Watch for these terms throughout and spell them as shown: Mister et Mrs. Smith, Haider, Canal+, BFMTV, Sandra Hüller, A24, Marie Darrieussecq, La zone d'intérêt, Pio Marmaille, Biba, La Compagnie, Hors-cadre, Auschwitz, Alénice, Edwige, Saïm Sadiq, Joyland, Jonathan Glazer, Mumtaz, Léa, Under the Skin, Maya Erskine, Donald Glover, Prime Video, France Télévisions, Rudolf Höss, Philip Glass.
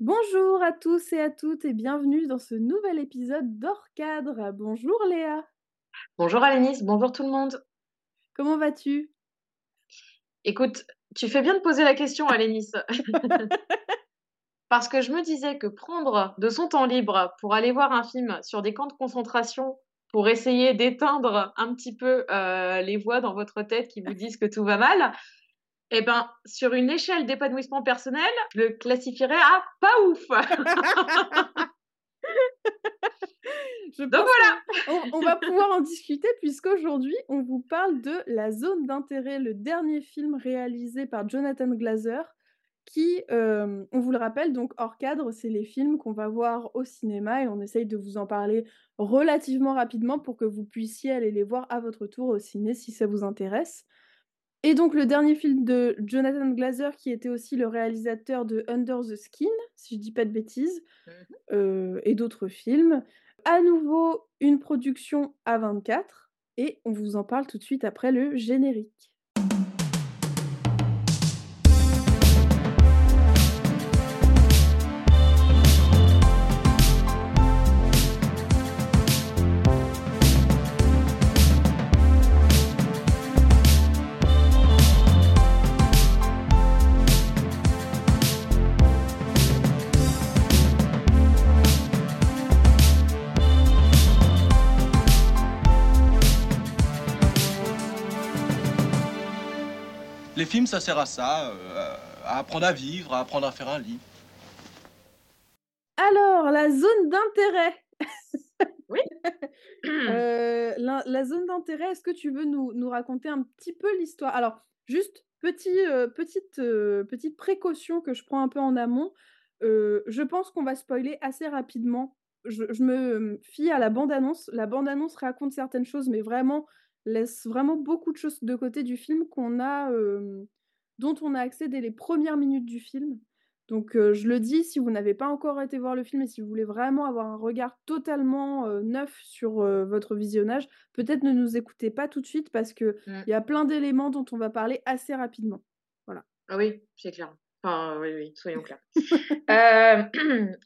Bonjour à tous et à toutes et bienvenue dans ce nouvel épisode d'Hors-cadre. Bonjour Léa. Bonjour Alénis, bonjour tout le monde. Comment vas-tu? Écoute, tu fais bien de poser la question Alénis. Parce que je me disais que prendre de son temps libre pour aller voir un film sur des camps de concentration pour essayer d'éteindre un petit peu les voix dans votre tête qui vous disent que tout va mal... Eh bien, sur une échelle d'épanouissement personnel, je le classifierais à pas ouf. Donc voilà. On va pouvoir en discuter puisqu'aujourd'hui, on vous parle de La zone d'intérêt, le dernier film réalisé par Jonathan Glazer qui, on vous le rappelle, donc hors cadre, c'est les films qu'on va voir au cinéma et on essaye de vous en parler relativement rapidement pour que vous puissiez aller les voir à votre tour au ciné si ça vous intéresse. Et donc le dernier film de Jonathan Glazer, qui était aussi le réalisateur de Under the Skin, si je dis pas de bêtises, et d'autres films. À nouveau, une production A24, et on vous en parle tout de suite après le générique. Les films, ça sert à ça, à apprendre à vivre, à apprendre à faire un lit. Alors, la zone d'intérêt. Oui. La zone d'intérêt, est-ce que tu veux nous raconter un petit peu l'histoire? Alors, juste petite précaution que je prends un peu en amont. Je pense qu'on va spoiler assez rapidement. Je me fie à la bande-annonce. La bande-annonce raconte certaines choses, mais vraiment... laisse vraiment beaucoup de choses de côté du film dont on a accès dès les premières minutes du film. Donc je le dis, si vous n'avez pas encore été voir le film et si vous voulez vraiment avoir un regard totalement neuf sur votre visionnage, peut-être ne nous écoutez pas tout de suite parce qu'il y a plein d'éléments dont on va parler assez rapidement. Voilà. Ah oui, c'est clair. Enfin, oui, soyons clairs.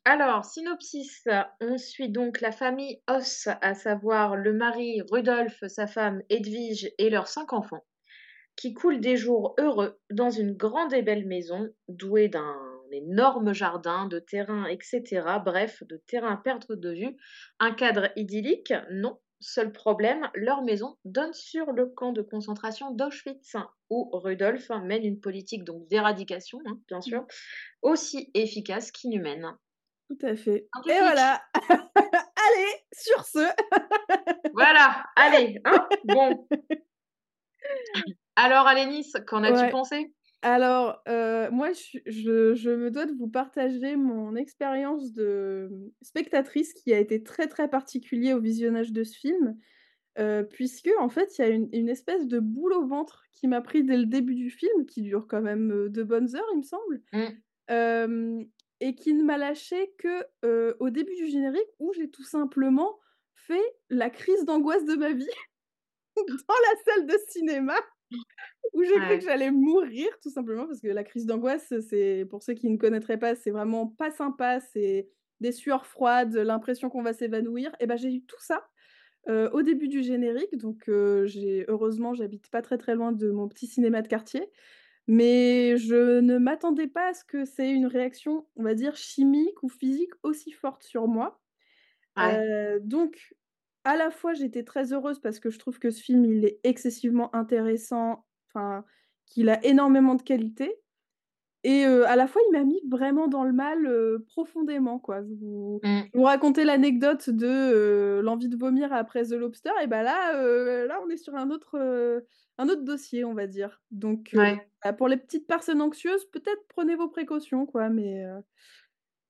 Alors, synopsis, on suit donc la famille Höss, à savoir le mari Rudolf, sa femme Edwige et leurs 5 enfants, qui coulent des jours heureux dans une grande et belle maison, douée d'un énorme jardin, de terrain, etc. Bref, de terrain à perdre de vue. Un cadre idyllique, non. Seul problème, leur maison donne sur le camp de concentration d'Auschwitz, où Rudolf mène une politique donc d'éradication, hein, bien sûr, aussi efficace qu'inhumaine. Tout à fait. Et voilà. Allez, sur ce. Voilà, allez. Hein, bon. Alors, Alénis, qu'en as-tu pensé ? Alors, moi, je me dois de vous partager mon expérience de spectatrice qui a été très, très particulière au visionnage de ce film, puisque, en fait, il y a une espèce de boule au ventre qui m'a pris dès le début du film, qui dure quand même 2 bonnes heures, il me semble, et qui ne m'a lâché qu'au début du générique, où j'ai tout simplement fait la crise d'angoisse de ma vie dans la salle de cinéma. Où j'ai cru que j'allais mourir, tout simplement, parce que la crise d'angoisse, c'est, pour ceux qui ne connaîtraient pas, c'est vraiment pas sympa, c'est des sueurs froides, l'impression qu'on va s'évanouir. Et ben j'ai eu tout ça au début du générique, donc heureusement, j'habite pas très très loin de mon petit cinéma de quartier, mais je ne m'attendais pas à ce que c'est une réaction, on va dire, chimique ou physique aussi forte sur moi. Ouais. Donc... à la fois, j'étais très heureuse parce que je trouve que ce film, il est excessivement intéressant, enfin, qu'il a énormément de qualité. Et à la fois, il m'a mis vraiment dans le mal profondément, quoi. Je vous racontais l'anecdote de l'envie de vomir après The Lobster, et ben là, on est sur un autre dossier, on va dire. Donc, pour les petites personnes anxieuses, peut-être prenez vos précautions, quoi.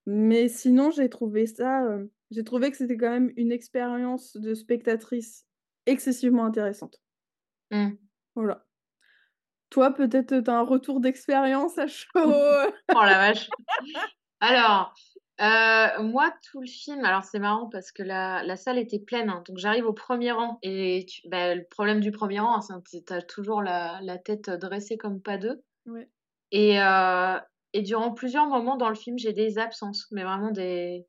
Mais sinon, j'ai trouvé ça... j'ai trouvé que c'était quand même une expérience de spectatrice excessivement intéressante. Mmh. Voilà. Toi, peut-être, t'as un retour d'expérience à chaud. Oh la vache. Alors, moi, tout le film... Alors, c'est marrant parce que la salle était pleine. Hein, donc, j'arrive au premier rang. Et le problème du premier rang, hein, c'est que t'as toujours la tête dressée comme pas deux. Ouais. Et Et durant plusieurs moments dans le film, j'ai des absences, mais vraiment des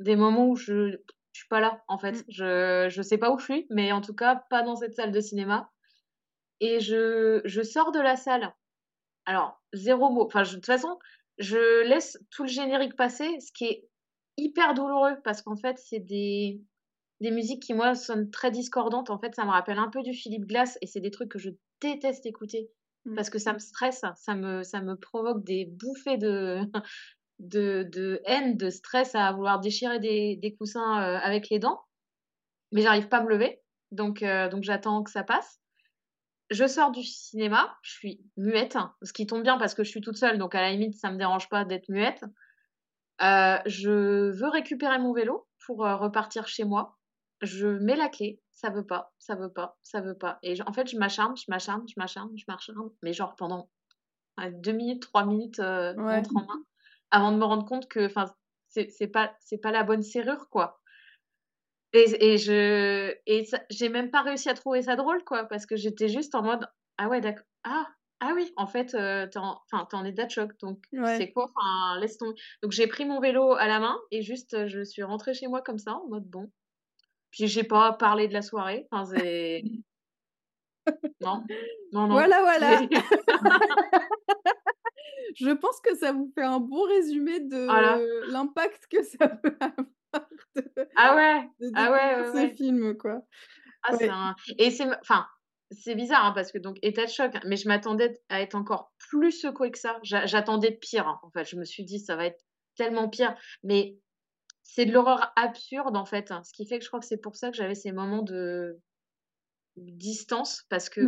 moments où je suis pas là, en fait. Je sais pas où je suis, mais en tout cas, pas dans cette salle de cinéma. Et je sors de la salle. Alors, zéro mot. Enfin, de toute façon, je laisse tout le générique passer, ce qui est hyper douloureux, parce qu'en fait, c'est des musiques qui, moi, sonnent très discordantes. En fait, ça me rappelle un peu du Philip Glass, et c'est des trucs que je déteste écouter, parce que ça me stresse, ça me provoque des bouffées de haine, de stress, à vouloir déchirer des coussins avec les dents, mais j'arrive pas à me lever, donc j'attends que ça passe. Je sors du cinéma, je suis muette, ce qui tombe bien parce que je suis toute seule, donc à la limite ça me dérange pas d'être muette. Je veux récupérer mon vélo pour repartir chez moi, je mets la clé, ça veut pas, et en fait je m'acharne, mais genre pendant 2 minutes, 3 minutes, montre en main, avant de me rendre compte que c'est pas la bonne serrure, quoi. Et ça, j'ai même pas réussi à trouver ça drôle, quoi, parce que j'étais juste en mode ah ouais, d'accord, ah oui, en fait t'es en état de choc, donc c'est quoi, laisse tomber. Donc j'ai pris mon vélo à la main et juste je suis rentrée chez moi comme ça, en mode bon. Puis j'ai pas parlé de la soirée, c'est... Non. Voilà. Je pense que ça vous fait un bon résumé de l'impact que ça peut avoir de ces films, quoi. Ah, ouais. C'est bizarre, hein, parce que donc état de choc, mais je m'attendais à être encore plus secouée que ça. J'attendais pire, hein, en fait. Je me suis dit ça va être tellement pire, mais c'est de l'horreur absurde, en fait, hein, ce qui fait que je crois que c'est pour ça que j'avais ces moments de distance, parce que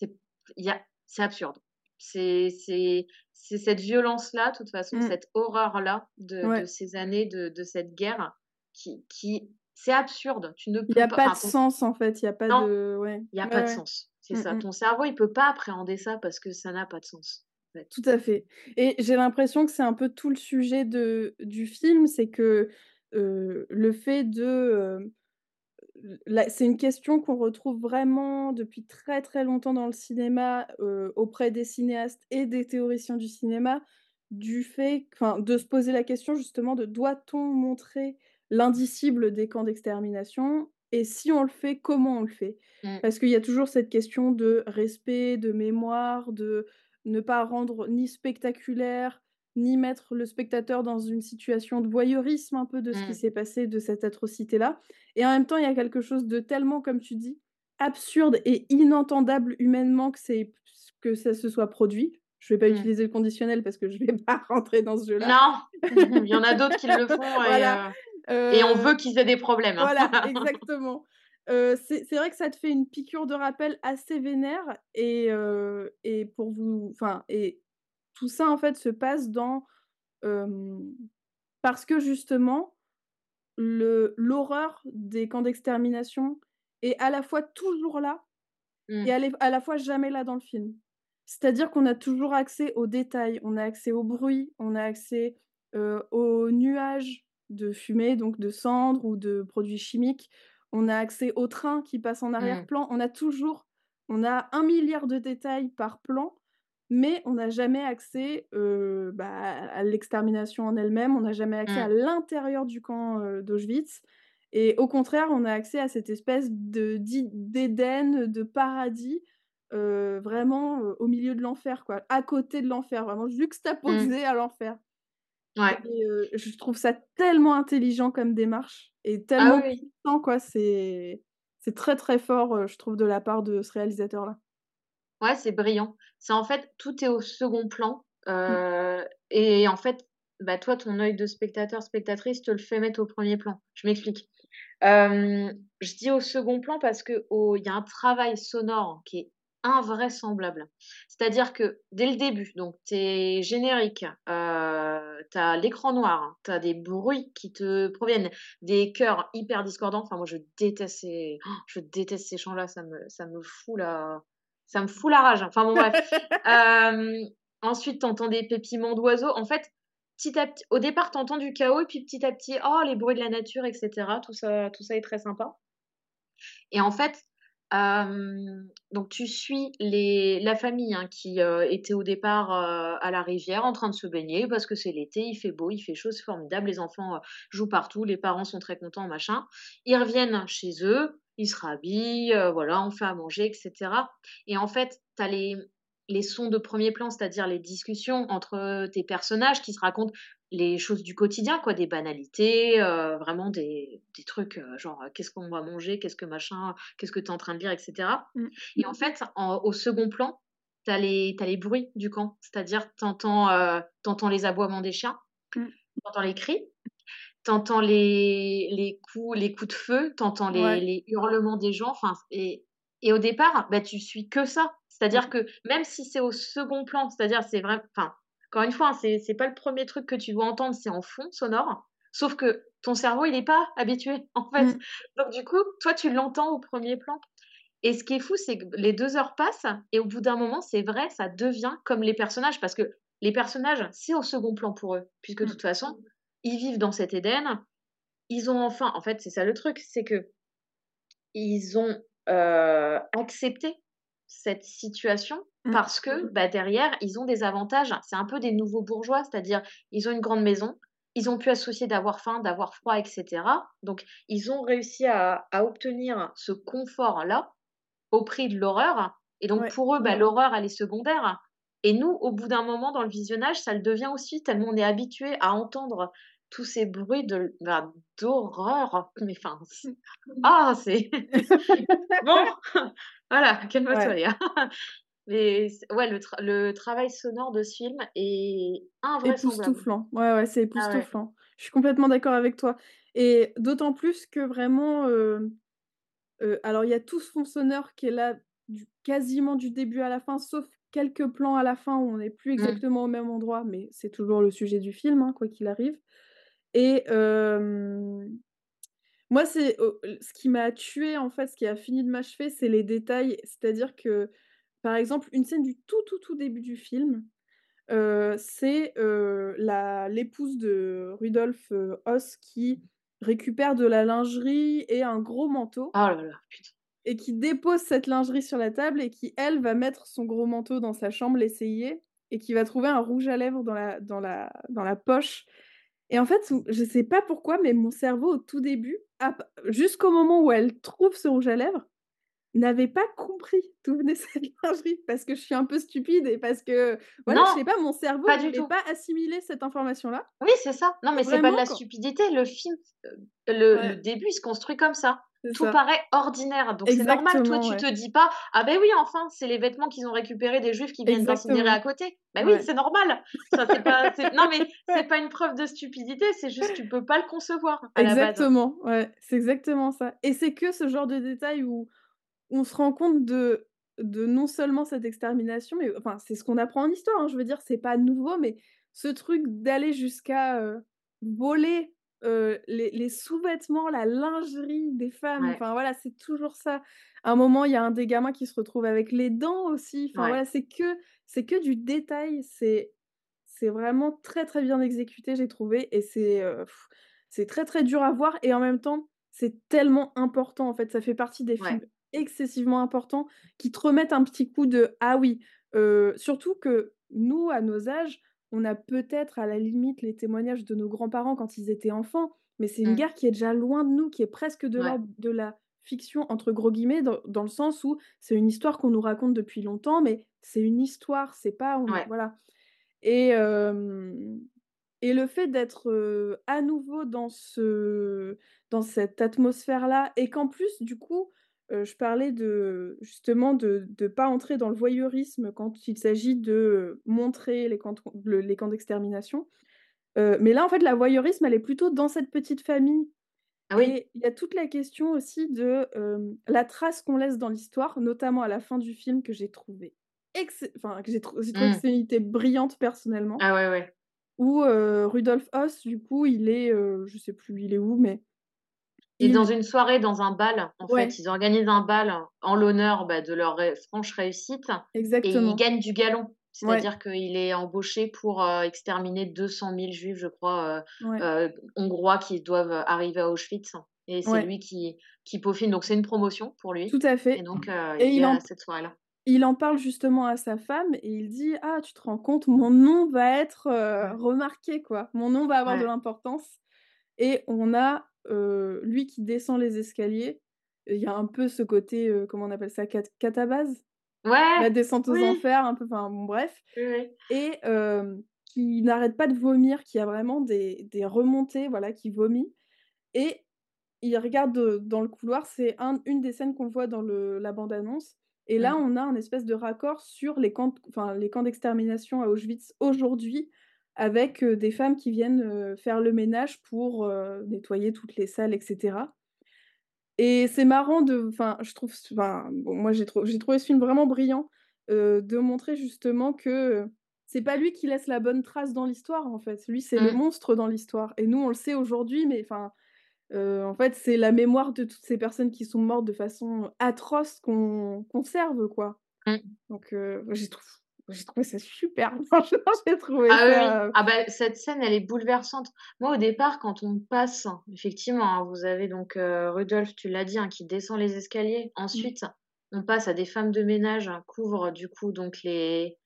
c'est absurde. C'est cette violence-là, de toute façon, cette horreur-là de ces années, de cette guerre, qui c'est absurde. Il n'y a pas de sens, en fait. Il n'y a pas de... Il n'y a pas de sens. C'est ça. Ton cerveau, il ne peut pas appréhender ça parce que ça n'a pas de sens. En fait. Tout à fait. Et j'ai l'impression que c'est un peu tout le sujet du film, c'est que le fait de... c'est une question qu'on retrouve vraiment depuis très très longtemps dans le cinéma, auprès des cinéastes et des théoriciens du cinéma, de se poser la question justement de doit-on montrer l'indicible des camps d'extermination, et si on le fait, comment on le fait, parce qu'il y a toujours cette question de respect, de mémoire, de ne pas rendre ni spectaculaire ni mettre le spectateur dans une situation de voyeurisme un peu de ce qui s'est passé, de cette atrocité-là. Et en même temps, il y a quelque chose de tellement, comme tu dis, absurde et inentendable humainement que ça se soit produit. Je ne vais pas utiliser le conditionnel parce que je ne vais pas rentrer dans ce jeu-là. Non, il y en a d'autres qui le font et on veut qu'ils aient des problèmes. Hein. Voilà, exactement. C'est vrai que ça te fait une piqûre de rappel assez vénère et pour vous... Tout ça, en fait, se passe parce que, justement, l'horreur des camps d'extermination est à la fois toujours là et à la fois jamais là dans le film. C'est-à-dire qu'on a toujours accès aux détails, on a accès au bruit, on a accès aux nuages de fumée, donc de cendres ou de produits chimiques, on a accès aux trains qui passent en arrière-plan, on a 1 milliard de détails par plan, mais on n'a jamais accès à l'extermination en elle-même, on n'a jamais accès à l'intérieur du camp d'Auschwitz, et au contraire, on a accès à cette espèce d'Éden, de paradis, vraiment au milieu de l'enfer, quoi, à côté de l'enfer, vraiment juxtaposé à l'enfer. Ouais. Et, je trouve ça tellement intelligent comme démarche, et tellement puissant, quoi, c'est très très fort, je trouve, de la part de ce réalisateur-là. Ouais, c'est brillant. C'est en fait, tout est au second plan. Et en fait, toi, ton œil de spectateur, spectatrice, te le fait mettre au premier plan. Je m'explique. Je dis au second plan parce qu'il y a un travail sonore qui est invraisemblable. C'est-à-dire que dès le début, donc t'es générique, t'as l'écran noir, t'as des bruits qui te proviennent, des chœurs hyper discordants. Enfin, moi, je déteste ces chants-là. Ça me fout la rage. Enfin bon, bref. Ensuite, t'entends des pépiments d'oiseaux. En fait, petit à petit, au départ, t'entends du chaos et puis petit à petit, oh, les bruits de la nature, etc. Tout ça est très sympa. Et en fait, Donc tu suis la famille hein, qui était au départ à la rivière en train de se baigner parce que c'est l'été, il fait beau, il fait chaud, c'est formidable, les enfants jouent partout, les parents sont très contents, machin. Ils reviennent chez eux, ils se rhabillent, voilà, on fait à manger, etc. Et en fait, t'as les sons de premier plan, c'est-à-dire les discussions entre tes personnages qui se racontent les choses du quotidien, quoi, des banalités, vraiment des trucs genre qu'est-ce qu'on va manger, qu'est-ce que machin, qu'est-ce que t'es en train de lire, etc. Mmh. Et en fait, au second plan, t'as les bruits du camp, c'est-à-dire t'entends les aboiements des chiens, mmh. T'entends les cris, t'entends les coups de feu, t'entends les hurlements des gens, enfin, et au départ, bah, tu suis que ça. C'est-à-dire que même si c'est au second plan, c'est-à-dire c'est vrai, enfin, encore une fois, hein, c'est pas le premier truc que tu dois entendre, c'est en fond sonore, sauf que ton cerveau, il n'est pas habitué, en fait. Mmh. Donc, du coup, toi, tu l'entends au premier plan. Et ce qui est fou, c'est que les 2 heures passent et au bout d'un moment, c'est vrai, ça devient comme les personnages, parce que les personnages, c'est au second plan pour eux, puisque de toute façon, ils vivent dans cet Éden, ils ont enfin, en fait, c'est ça le truc, c'est que ils ont accepté cette situation parce que bah, derrière, ils ont des avantages. C'est un peu des nouveaux bourgeois, c'est-à-dire ils ont une grande maison, ils ont pu associer d'avoir faim, d'avoir froid, etc. Donc, ils ont réussi à obtenir ce confort-là au prix de l'horreur. Et donc, pour eux, bah, l'horreur, elle est secondaire. Et nous, au bout d'un moment, dans le visionnage, ça le devient aussi, tellement on est habitué à entendre tous ces bruits d'horreur. Mais enfin, c'est... bon, voilà, calme-toi, Léa. Mais ouais, le travail sonore de ce film est invraisemblable. Époustouflant. Ouais, c'est époustouflant. Ah ouais. Je suis complètement d'accord avec toi. Et d'autant plus que vraiment... alors, il y a tout ce fond sonore qui est là quasiment du début à la fin, sauf quelques plans à la fin où on n'est plus exactement au même endroit, mais c'est toujours le sujet du film, hein, quoi qu'il arrive. Et moi, c'est ce qui m'a tuée, en fait, ce qui a fini de m'achever, c'est les détails. C'est-à-dire que, par exemple, une scène du tout début du film, c'est l'épouse de Rudolf Höss qui récupère de la lingerie et un gros manteau. Oh là là, putain. Et qui dépose cette lingerie sur la table et qui, elle, va mettre son gros manteau dans sa chambre, l'essayer, et qui va trouver un rouge à lèvres dans la poche. Et en fait, je sais pas pourquoi, mais mon cerveau, au tout début, jusqu'au moment où elle trouve ce rouge à lèvres, n'avait pas compris d'où venait cette lingerie, parce que je suis un peu stupide et parce que, voilà, non, je sais pas, mon cerveau n'avait pas assimilé cette information-là. Oui, c'est ça. Non, mais vraiment, c'est pas de la stupidité. Le film, le début, il se construit comme ça. Tout paraît ordinaire, donc exactement, c'est normal, toi tu te dis pas, ah ben oui, enfin c'est les vêtements qu'ils ont récupérés des juifs qui viennent d'incinérer à côté, ben oui c'est normal, ça, c'est pas, non mais c'est pas une preuve de stupidité, c'est juste tu peux pas le concevoir à exactement, la base. C'est exactement ça, et c'est que ce genre de détail où on se rend compte de non seulement cette extermination, mais enfin c'est ce qu'on apprend en histoire, hein, je veux dire c'est pas nouveau, mais ce truc d'aller jusqu'à voler les sous-vêtements, la lingerie des femmes, enfin voilà, c'est toujours ça. À un moment, il y a un des gamins qui se retrouve avec les dents aussi. Enfin voilà, c'est que du détail. C'est vraiment très très bien exécuté, j'ai trouvé, et c'est très très dur à voir. Et en même temps, c'est tellement important. En fait, ça fait partie des films excessivement importants qui te remettent un petit coup de ah oui. Surtout que nous, à nos âges, on a peut-être à la limite les témoignages de nos grands-parents quand ils étaient enfants, mais c'est une guerre qui est déjà loin de nous, qui est presque de la fiction, entre gros guillemets, dans le sens où c'est une histoire qu'on nous raconte depuis longtemps, mais c'est une histoire, c'est pas... Voilà. Et le fait d'être à nouveau dans cette atmosphère-là, et qu'en plus, du coup, je parlais de pas entrer dans le voyeurisme quand il s'agit de montrer les camps d'extermination. Mais là, en fait, la voyeurisme, elle est plutôt dans cette petite famille. Ah oui. Et il y a toute la question aussi de la trace qu'on laisse dans l'histoire, notamment à la fin du film, que j'ai trouvé que c'est une idée brillante personnellement. Ah ouais. Où Rudolf Höss, du coup, il est, je sais plus, il est où, mais il est dans une soirée, dans un bal, en fait. Ils organisent un bal en l'honneur de leur franche réussite. Exactement. Et ils gagnent du galon. C'est-à-dire qu'il est embauché pour exterminer 200 000 juifs, je crois, hongrois qui doivent arriver à Auschwitz. Et c'est lui qui peaufine. Donc, c'est une promotion pour lui. Tout à fait. Et donc, il y a cette soirée-là. Il en parle justement à sa femme et il dit « Ah, tu te rends compte, mon nom va être remarqué, quoi. Mon nom va avoir de l'importance. » Et on a lui qui descend les escaliers. Il y a un peu ce côté, comment on appelle ça, catabase. Ouais. La descente aux enfers, un peu, enfin bon, bref. Oui. Et qui n'arrête pas de vomir, qui a vraiment des remontées, voilà, qui vomit. Et il regarde dans le couloir, c'est une des scènes qu'on voit dans la bande-annonce. Et là, on a un espèce de raccord sur les camps d'extermination à Auschwitz aujourd'hui, avec des femmes qui viennent faire le ménage pour nettoyer toutes les salles, etc. Et c'est marrant j'ai trouvé ce film vraiment brillant de montrer justement que c'est pas lui qui laisse la bonne trace dans l'histoire, en fait. Lui, c'est le monstre dans l'histoire. Et nous, on le sait aujourd'hui, mais en fait, c'est la mémoire de toutes ces personnes qui sont mortes de façon atroce qu'on conserve, quoi. Donc, j'ai trouvé ça super. Franchement, j'ai trouvé ça... Ah bah, cette scène, elle est bouleversante. Moi, au départ, quand on passe, effectivement, hein, vous avez donc Rudolf, tu l'as dit, hein, qui descend les escaliers. Ensuite, on passe à des femmes de ménage, hein, couvrent du coup donc les...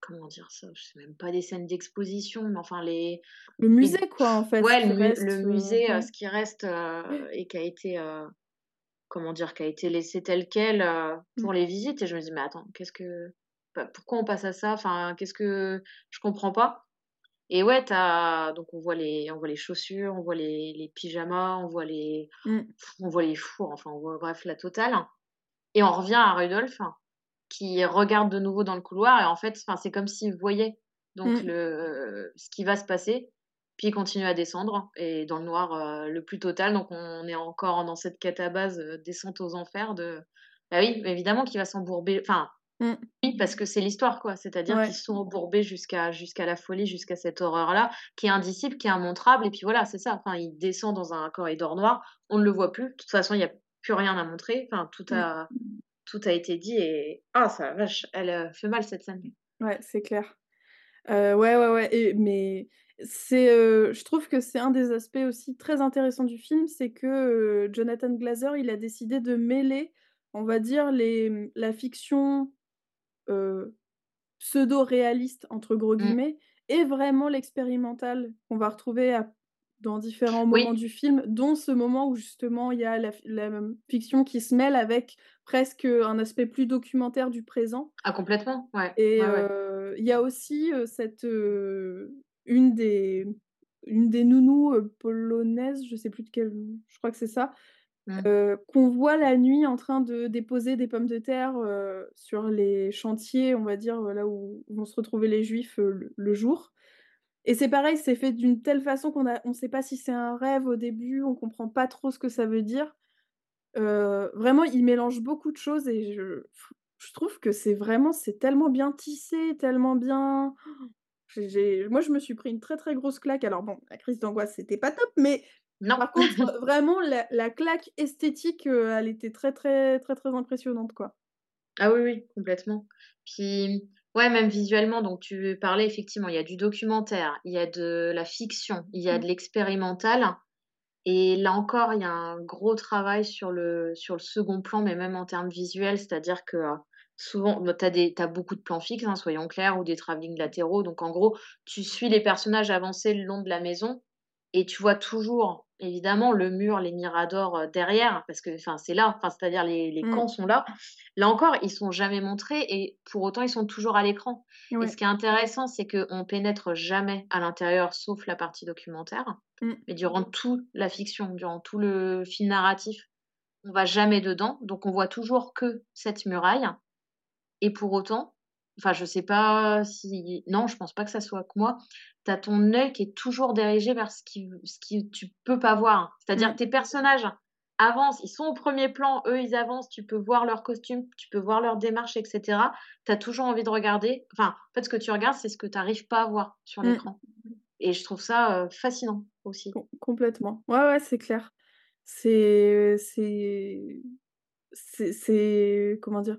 Comment dire ça? Je sais même pas, des scènes d'exposition, mais enfin les... Le musée, quoi, en fait. Ouais, le musée, ce qui reste et qui a été... qui a été laissé tel quel pour les visites. Et je me dis, mais attends, pourquoi on passe à ça? Enfin, je comprends pas. Et ouais, donc on voit les chaussures, on voit les pyjamas, on voit les, on voit les fours, enfin, on voit, bref, la totale. Et on revient à Rudolf, qui regarde de nouveau dans le couloir, et en fait, enfin, c'est comme s'il voyait donc ce qui va se passer. Puis il continue à descendre, et dans le noir le plus total. Donc on est encore dans cette catabase descente aux enfers de... Bah oui, évidemment qu'il va s'embourber. Enfin, oui, parce que c'est l'histoire, quoi. C'est-à-dire qu'ils sont embourbés jusqu'à la folie, jusqu'à cette horreur-là, qui est indicible, qui est immontrable. Et puis voilà, c'est ça. Enfin, il descend dans un corridor noir, on ne le voit plus. De toute façon, il n'y a plus rien à montrer. Enfin, tout a été dit. Et ah, ça, vache, elle fait mal, cette scène. Ouais, c'est clair. Ouais. Mais... je trouve que c'est un des aspects aussi très intéressants du film, c'est que Jonathan Glazer, il a décidé de mêler, on va dire, la fiction pseudo-réaliste, entre gros guillemets, et vraiment l'expérimental qu'on va retrouver dans différents moments du film, dont ce moment où justement il y a la fiction qui se mêle avec presque un aspect plus documentaire du présent. Ah, complètement, ouais. Et il y a aussi cette... Une des nounous polonaises, je sais plus de quelle, je crois que c'est ça, qu'on voit la nuit en train de déposer des pommes de terre sur les chantiers, on va dire, là où vont se retrouver les juifs le jour. Et c'est pareil, c'est fait d'une telle façon qu'on sait pas si c'est un rêve au début, on comprend pas trop ce que ça veut dire. Vraiment, il mélange beaucoup de choses, et je trouve que c'est tellement bien tissé, tellement bien... Moi, je me suis pris une très très grosse claque. Alors bon, la crise d'angoisse, c'était pas top, mais non. Par contre, vraiment, la claque esthétique, elle était très très très très impressionnante, quoi. Ah oui, complètement. Puis, ouais, même visuellement, donc tu parlais, effectivement, il y a du documentaire, il y a de la fiction, il y a de l'expérimental. Et là encore, il y a un gros travail sur le second plan, mais même en termes visuels, c'est-à-dire que... Souvent, t'as beaucoup de plans fixes, hein, soyons clairs, ou des travelling latéraux. Donc, en gros, tu suis les personnages avancer le long de la maison et tu vois toujours, évidemment, le mur, les miradors derrière, parce que c'est là, c'est-à-dire les camps sont là. Là encore, ils sont jamais montrés et pour autant, ils sont toujours à l'écran. Ouais. Et ce qui est intéressant, c'est qu'on ne pénètre jamais à l'intérieur, sauf la partie documentaire. Mais durant toute la fiction, durant tout le film narratif, on ne va jamais dedans. Donc, on voit toujours que cette muraille. Et pour autant, enfin, je sais pas si... Non, je pense pas que ça soit que moi. Tu as ton œil qui est toujours dirigé vers ce qui tu peux pas voir. C'est-à-dire que tes personnages avancent, ils sont au premier plan, eux, ils avancent, tu peux voir leur costume, tu peux voir leur démarche, etc. Tu as toujours envie de regarder. Enfin, en fait, ce que tu regardes, c'est ce que tu n'arrives pas à voir sur l'écran. Et je trouve ça fascinant aussi. Complètement. Ouais, c'est clair. C'est... Comment dire ?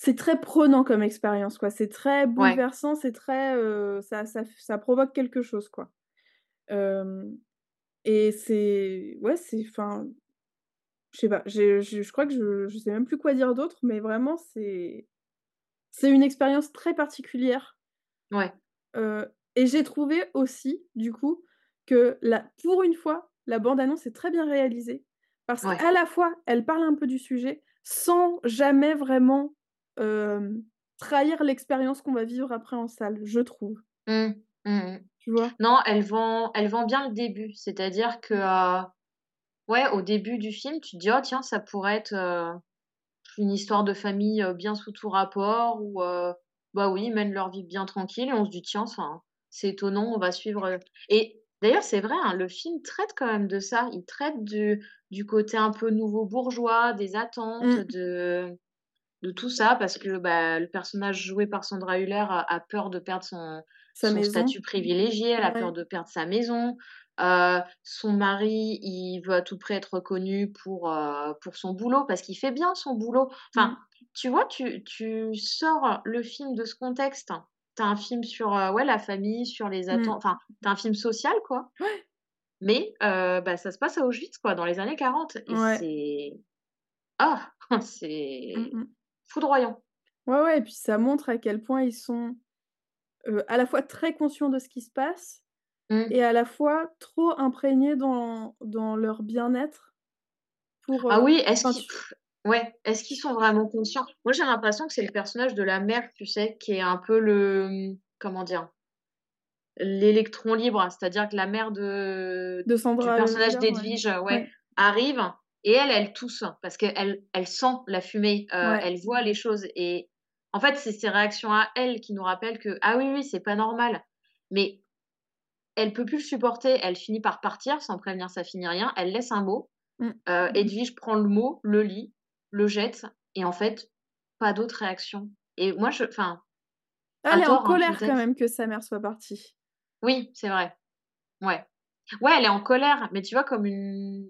C'est très prenant comme expérience, quoi. C'est très bouleversant, c'est très ça provoque quelque chose, quoi. Et c'est... Ouais, c'est... Enfin... Je sais pas, je crois que je sais même plus quoi dire d'autre, mais vraiment, c'est une expérience très particulière. Ouais. Et j'ai trouvé aussi, du coup, que pour une fois, la bande-annonce est très bien réalisée, parce ouais. qu'à la fois, elle parle un peu du sujet, sans jamais vraiment trahir l'expérience qu'on va vivre après en salle, je trouve. Mmh, mmh. Tu vois ? Non, elle vend bien le début, c'est-à-dire que... Ouais, au début du film, tu te dis, oh tiens, ça pourrait être une histoire de famille bien sous tout rapport, ou bah oui, ils mènent leur vie bien tranquille, et on se dit, tiens, c'est étonnant, on va suivre. Et d'ailleurs, c'est vrai, hein, le film traite quand même de ça, il traite du côté un peu nouveau bourgeois, des attentes, de tout ça, parce que bah, le personnage joué par Sandra Hüller a peur de perdre son statut privilégié, elle a peur de perdre sa maison. Son mari, il veut à tout prix être reconnu pour son boulot, parce qu'il fait bien son boulot. Enfin, tu vois, tu sors le film de ce contexte. T'as un film sur la famille, sur les attentes. Enfin, t'as un film social, quoi. Ouais. Mais ça se passe à Auschwitz, quoi, dans les années 40. Et c'est foudroyant. Ouais. Et puis ça montre à quel point ils sont à la fois très conscients de ce qui se passe, et à la fois trop imprégnés dans leur bien-être. Pour, est-ce qu'ils sont vraiment conscients ? Moi, j'ai l'impression que c'est le personnage de la mère, tu sais, qui est un peu le... Comment dire ? L'électron libre, c'est-à-dire que la mère de Sandra, du personnage d'Edwige arrive, et elle tousse, parce qu'elle sent la fumée, elle voit les choses, et en fait, c'est ses réactions à elle qui nous rappellent que, ah oui, c'est pas normal, mais... Elle peut plus le supporter, elle finit par partir sans prévenir, ça finit rien, elle laisse un mot. Edwige prend le mot, le lit, le jette, et en fait, pas d'autre réaction. Et moi, elle est en colère quand même que sa mère soit partie. Oui, c'est vrai. Ouais, elle est en colère, mais tu vois, comme une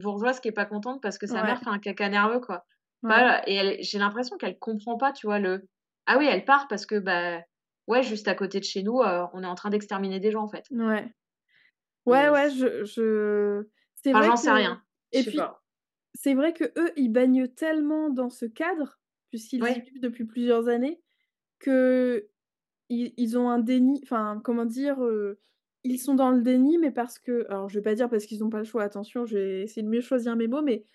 bourgeoise qui est pas contente parce que sa mère fait un caca nerveux, quoi. Ouais. Voilà, et j'ai l'impression qu'elle comprend pas, tu vois, le... Ah oui, elle part parce que, juste à côté de chez nous, on est en train d'exterminer des gens, en fait. C'est vrai, j'en sais rien. Et puis, c'est vrai que eux, ils baignent tellement dans ce cadre, puisqu'ils vivent depuis plusieurs années, que ils ont un déni. Enfin, comment dire, ils sont dans le déni, mais parce que... Alors, je vais pas dire parce qu'ils n'ont pas le choix, attention, je vais essayer de mieux choisir mes mots, mais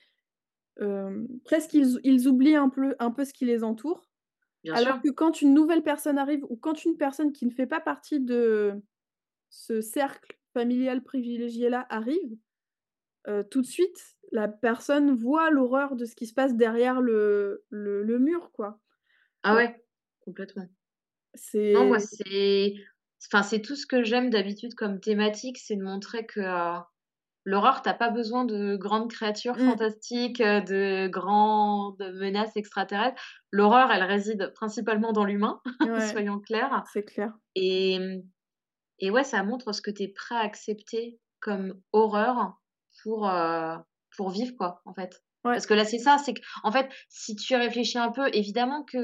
presque, ils oublient un peu ce qui les entoure. Bien sûr que quand une nouvelle personne arrive, ou quand une personne qui ne fait pas partie de ce cercle familial privilégié-là arrive, tout de suite, la personne voit l'horreur de ce qui se passe derrière le mur, quoi. Ah ouais, complètement. Non, moi, c'est tout ce que j'aime d'habitude comme thématique, c'est de montrer que l'horreur, t'as pas besoin de grandes créatures fantastiques, de grandes menaces extraterrestres. L'horreur, elle réside principalement dans l'humain, soyons clairs. C'est clair. Et ouais, ça montre ce que t'es prêt à accepter comme horreur pour vivre, quoi, en fait. Ouais. Parce que là, c'est ça, c'est qu'en fait, si tu réfléchis un peu, évidemment qu'ils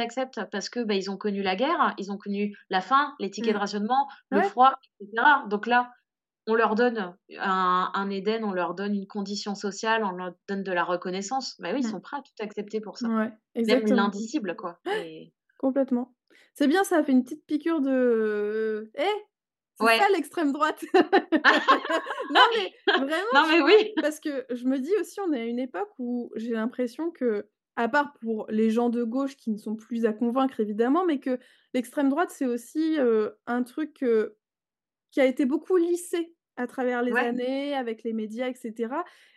acceptent, parce que ils ont connu la guerre, ils ont connu la faim, les tickets de rationnement, le froid, etc. Donc là, on leur donne un Éden, on leur donne une condition sociale, on leur donne de la reconnaissance. Bah oui, ils sont prêts à tout accepter pour ça. Ouais, exactement. Même l'indicible, quoi. Et... Complètement. C'est bien, ça fait une petite piqûre de... c'est ça l'extrême droite. Non, mais vraiment. Non, mais oui. Parce que je me dis aussi, on est à une époque où j'ai l'impression que, à part pour les gens de gauche qui ne sont plus à convaincre, évidemment, mais que l'extrême droite, c'est aussi un truc qui a été beaucoup lissé à travers les années, avec les médias, etc.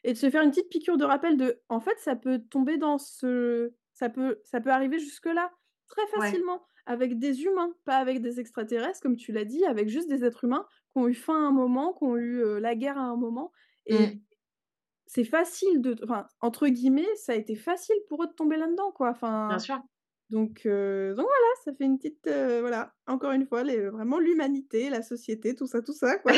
Et de se faire une petite piqûre de rappel de... En fait, ça peut tomber dans ce... Ça peut arriver jusque-là, très facilement, avec des humains, pas avec des extraterrestres, comme tu l'as dit, avec juste des êtres humains qui ont eu faim à un moment, qui ont eu la guerre à un moment. Et c'est facile de... Enfin, entre guillemets, ça a été facile pour eux de tomber là-dedans, quoi. Enfin, bien sûr. Donc voilà, ça fait une petite... encore une fois, vraiment l'humanité, la société, tout ça, quoi.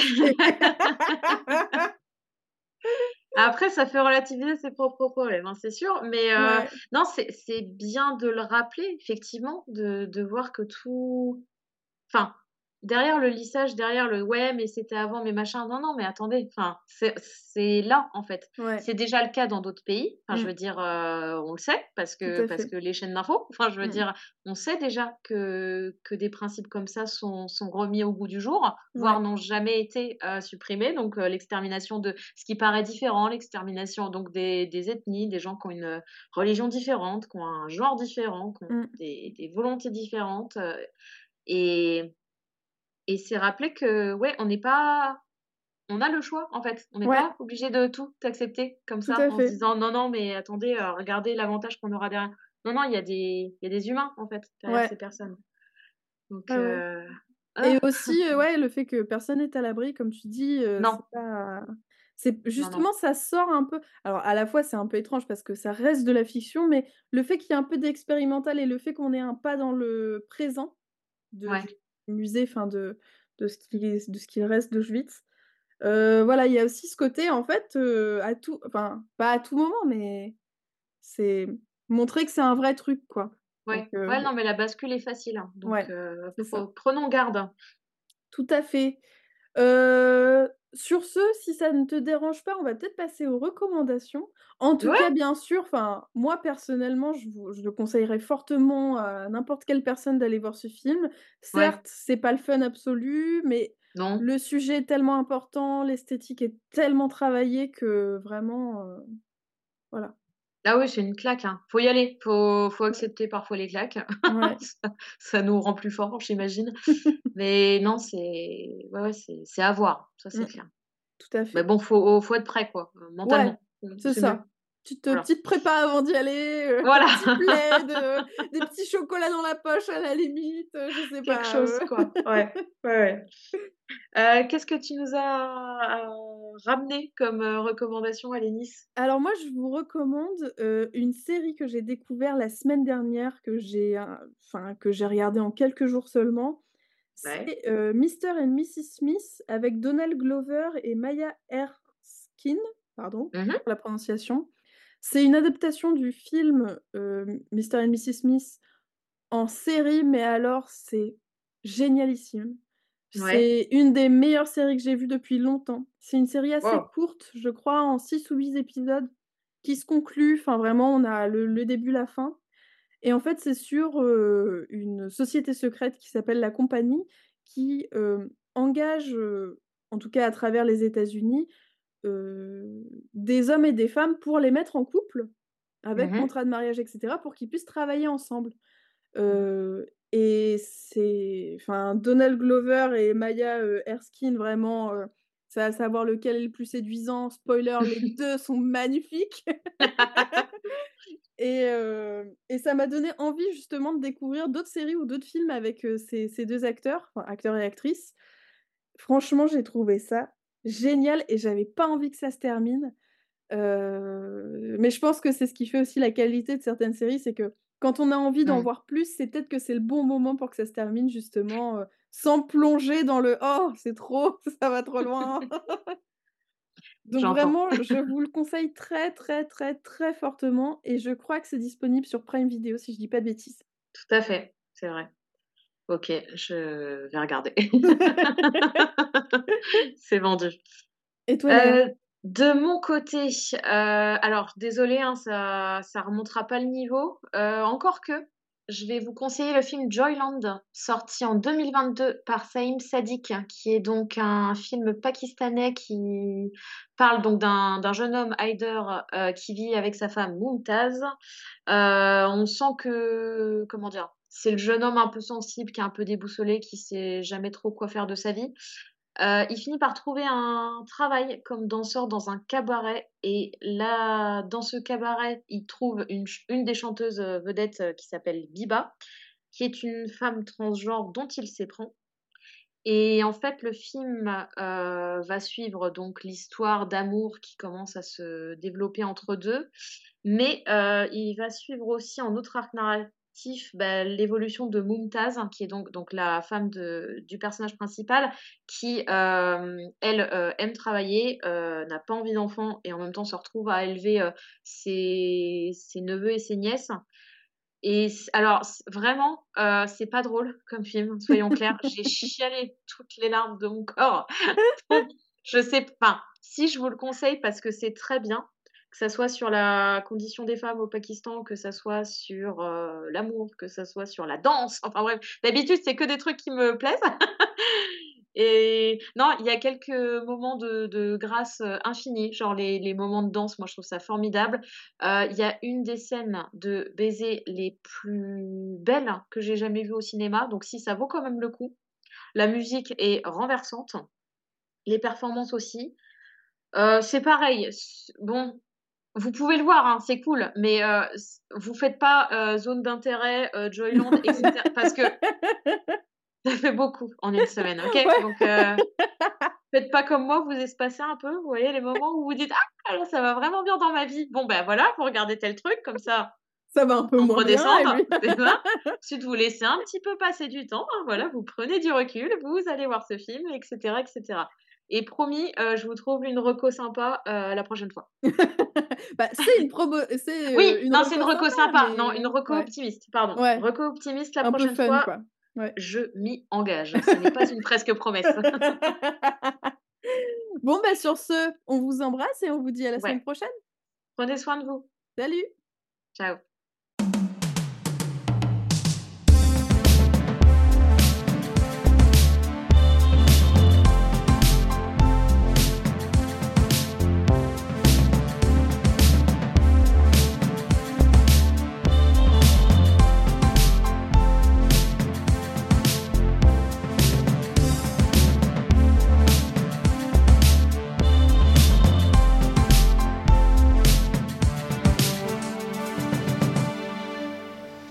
Après, ça fait relativiser ses propres problèmes, hein, c'est sûr. Mais non, c'est bien de le rappeler, effectivement, de voir que tout... Enfin, derrière le lissage, derrière le ouais mais c'était avant mais machin, non non mais attendez, enfin c'est là en fait, ouais. C'est déjà le cas dans d'autres pays, enfin je veux dire on le sait parce que les chaînes d'infos, enfin je veux dire on sait déjà que des principes comme ça sont remis au goût du jour, voire n'ont jamais été supprimés, donc l'extermination de ce qui paraît différent, l'extermination donc des ethnies, des gens qui ont une religion différente, qui ont un genre différent, qui ont des volontés différentes, et c'est rappeler que ouais, on n'est pas, on a le choix en fait, on n'est pas obligé de tout accepter comme ça en se disant non non mais attendez regardez l'avantage qu'on aura derrière, non non il y a des humains en fait derrière ces personnes, donc et aussi le fait que personne n'est à l'abri comme tu dis, non. C'est justement ça sort un peu, alors à la fois c'est un peu étrange parce que ça reste de la fiction, mais le fait qu'il y ait un peu d'expérimental et le fait qu'on ait un pas dans le présent de musée, enfin de ce qui reste d'Auschwitz, voilà, il y a aussi ce côté en fait à tout, enfin pas à tout moment, mais c'est montrer que c'est un vrai truc quoi. Non mais la bascule est facile, hein. Donc prenons garde. Tout à fait. Sur ce, si ça ne te dérange pas, on va peut-être passer aux recommandations. En tout cas, bien sûr, moi, personnellement, je conseillerais fortement à n'importe quelle personne d'aller voir ce film. Certes, c'est pas le fun absolu, mais le sujet est tellement important, l'esthétique est tellement travaillée que vraiment, voilà. Ah oui, c'est une claque, hein. Faut y aller, faut accepter parfois les claques. Ouais. ça nous rend plus forts, j'imagine. Mais non, c'est à voir, ça c'est clair. Tout à fait. Mais bon, faut être prêt quoi, mentalement. Ouais, c'est ça. Mieux. Petite prépa avant d'y aller, un petit plaid, des petits chocolats dans la poche à la limite, je sais pas. Quelque chose quoi. Ouais. Qu'est-ce que tu nous as ramené comme recommandation, Alénis ? Alors moi je vous recommande une série que j'ai découverte la semaine dernière, que j'ai regardée en quelques jours seulement. C'est Mister et Mrs. Smith avec Donald Glover et Maya Erskine, pour la prononciation. C'est une adaptation du film Mister et Mrs. Smith en série, mais alors c'est génialissime. Ouais. C'est une des meilleures séries que j'ai vues depuis longtemps. C'est une série assez courte, je crois, en 6 ou 8 épisodes, qui se conclut. Enfin, vraiment, on a le début, la fin. Et en fait, c'est sur une société secrète qui s'appelle La Compagnie, qui engage, en tout cas à travers les États-Unis, des hommes et des femmes pour les mettre en couple avec contrat de mariage, etc., pour qu'ils puissent travailler ensemble. Et c'est... Enfin, Donald Glover et Maya Erskine, vraiment, ça va savoir lequel est le plus séduisant. Spoiler, les deux sont magnifiques. Et ça m'a donné envie, justement, de découvrir d'autres séries ou d'autres films avec ces deux acteurs, enfin, acteurs et actrices. Franchement, j'ai trouvé ça génial et j'avais pas envie que ça se termine, mais je pense que c'est ce qui fait aussi la qualité de certaines séries, c'est que quand on a envie d'en voir plus, c'est peut-être que c'est le bon moment pour que ça se termine, justement, sans plonger dans le oh c'est trop, ça va trop loin. Donc vraiment je vous le conseille très très très très fortement, et je crois que c'est disponible sur Prime Video si je dis pas de bêtises. Tout à fait, c'est vrai. Ok, je vais regarder. C'est vendu. Et toi, de mon côté, alors désolée, hein, ça remontera pas le niveau. Encore que, je vais vous conseiller le film Joyland, sorti en 2022 par Saïm Sadiq, qui est donc un film pakistanais qui parle donc d'un jeune homme, Haider, qui vit avec sa femme Mumtaz. On sent que, comment dire, c'est le jeune homme un peu sensible, qui est un peu déboussolé, qui ne sait jamais trop quoi faire de sa vie. Il finit par trouver un travail comme danseur dans un cabaret. Et là, dans ce cabaret, il trouve une des chanteuses vedettes qui s'appelle Biba, qui est une femme transgenre dont il s'éprend. Et en fait, le film va suivre donc l'histoire d'amour qui commence à se développer entre deux. Mais il va suivre aussi en autre arc narratif, l'évolution de Mumtaz, hein, qui est donc la femme du personnage principal, qui elle aime travailler, n'a pas envie d'enfants et en même temps se retrouve à élever ses neveux et ses nièces. Et alors, vraiment, c'est pas drôle comme film, soyons clairs. J'ai chialé toutes les larmes de mon corps. Je sais pas. Si, je vous le conseille parce que c'est très bien, que ça soit sur la condition des femmes au Pakistan, que ça soit sur l'amour, que ça soit sur la danse. Enfin bref, d'habitude, c'est que des trucs qui me plaisent. Et non, il y a quelques moments de grâce infinie, genre les moments de danse, moi je trouve ça formidable. Il y a une des scènes de baiser les plus belles que j'ai jamais vues au cinéma, donc si, ça vaut quand même le coup. La musique est renversante, les performances aussi. C'est pareil, bon, vous pouvez le voir, hein, c'est cool, mais vous faites pas zone d'intérêt, Joyland, etc. Parce que... ça fait beaucoup en une semaine, ok? Ouais. Donc, faites pas comme moi, vous espacez un peu, vous voyez les moments où vous dites « Ah, alors ça va vraiment bien dans ma vie !» Bon, ben voilà, vous regardez tel truc, comme ça, ça va un peu moins redescendre. Bien, ensuite, vous laissez un petit peu passer du temps, hein, voilà, vous prenez du recul, vous allez voir ce film, etc., etc. Et promis, je vous trouve une reco sympa la prochaine fois. Bah, c'est une promo... oui, une non, c'est une reco sympa, mais... non, une reco optimiste, pardon. Ouais. Reco optimiste la prochaine fois. Quoi. Ouais. Je m'y engage, ce n'est pas une presque promesse. Bon, bah sur ce, on vous embrasse et on vous dit à la semaine prochaine. Prenez soin de vous. Salut. Ciao.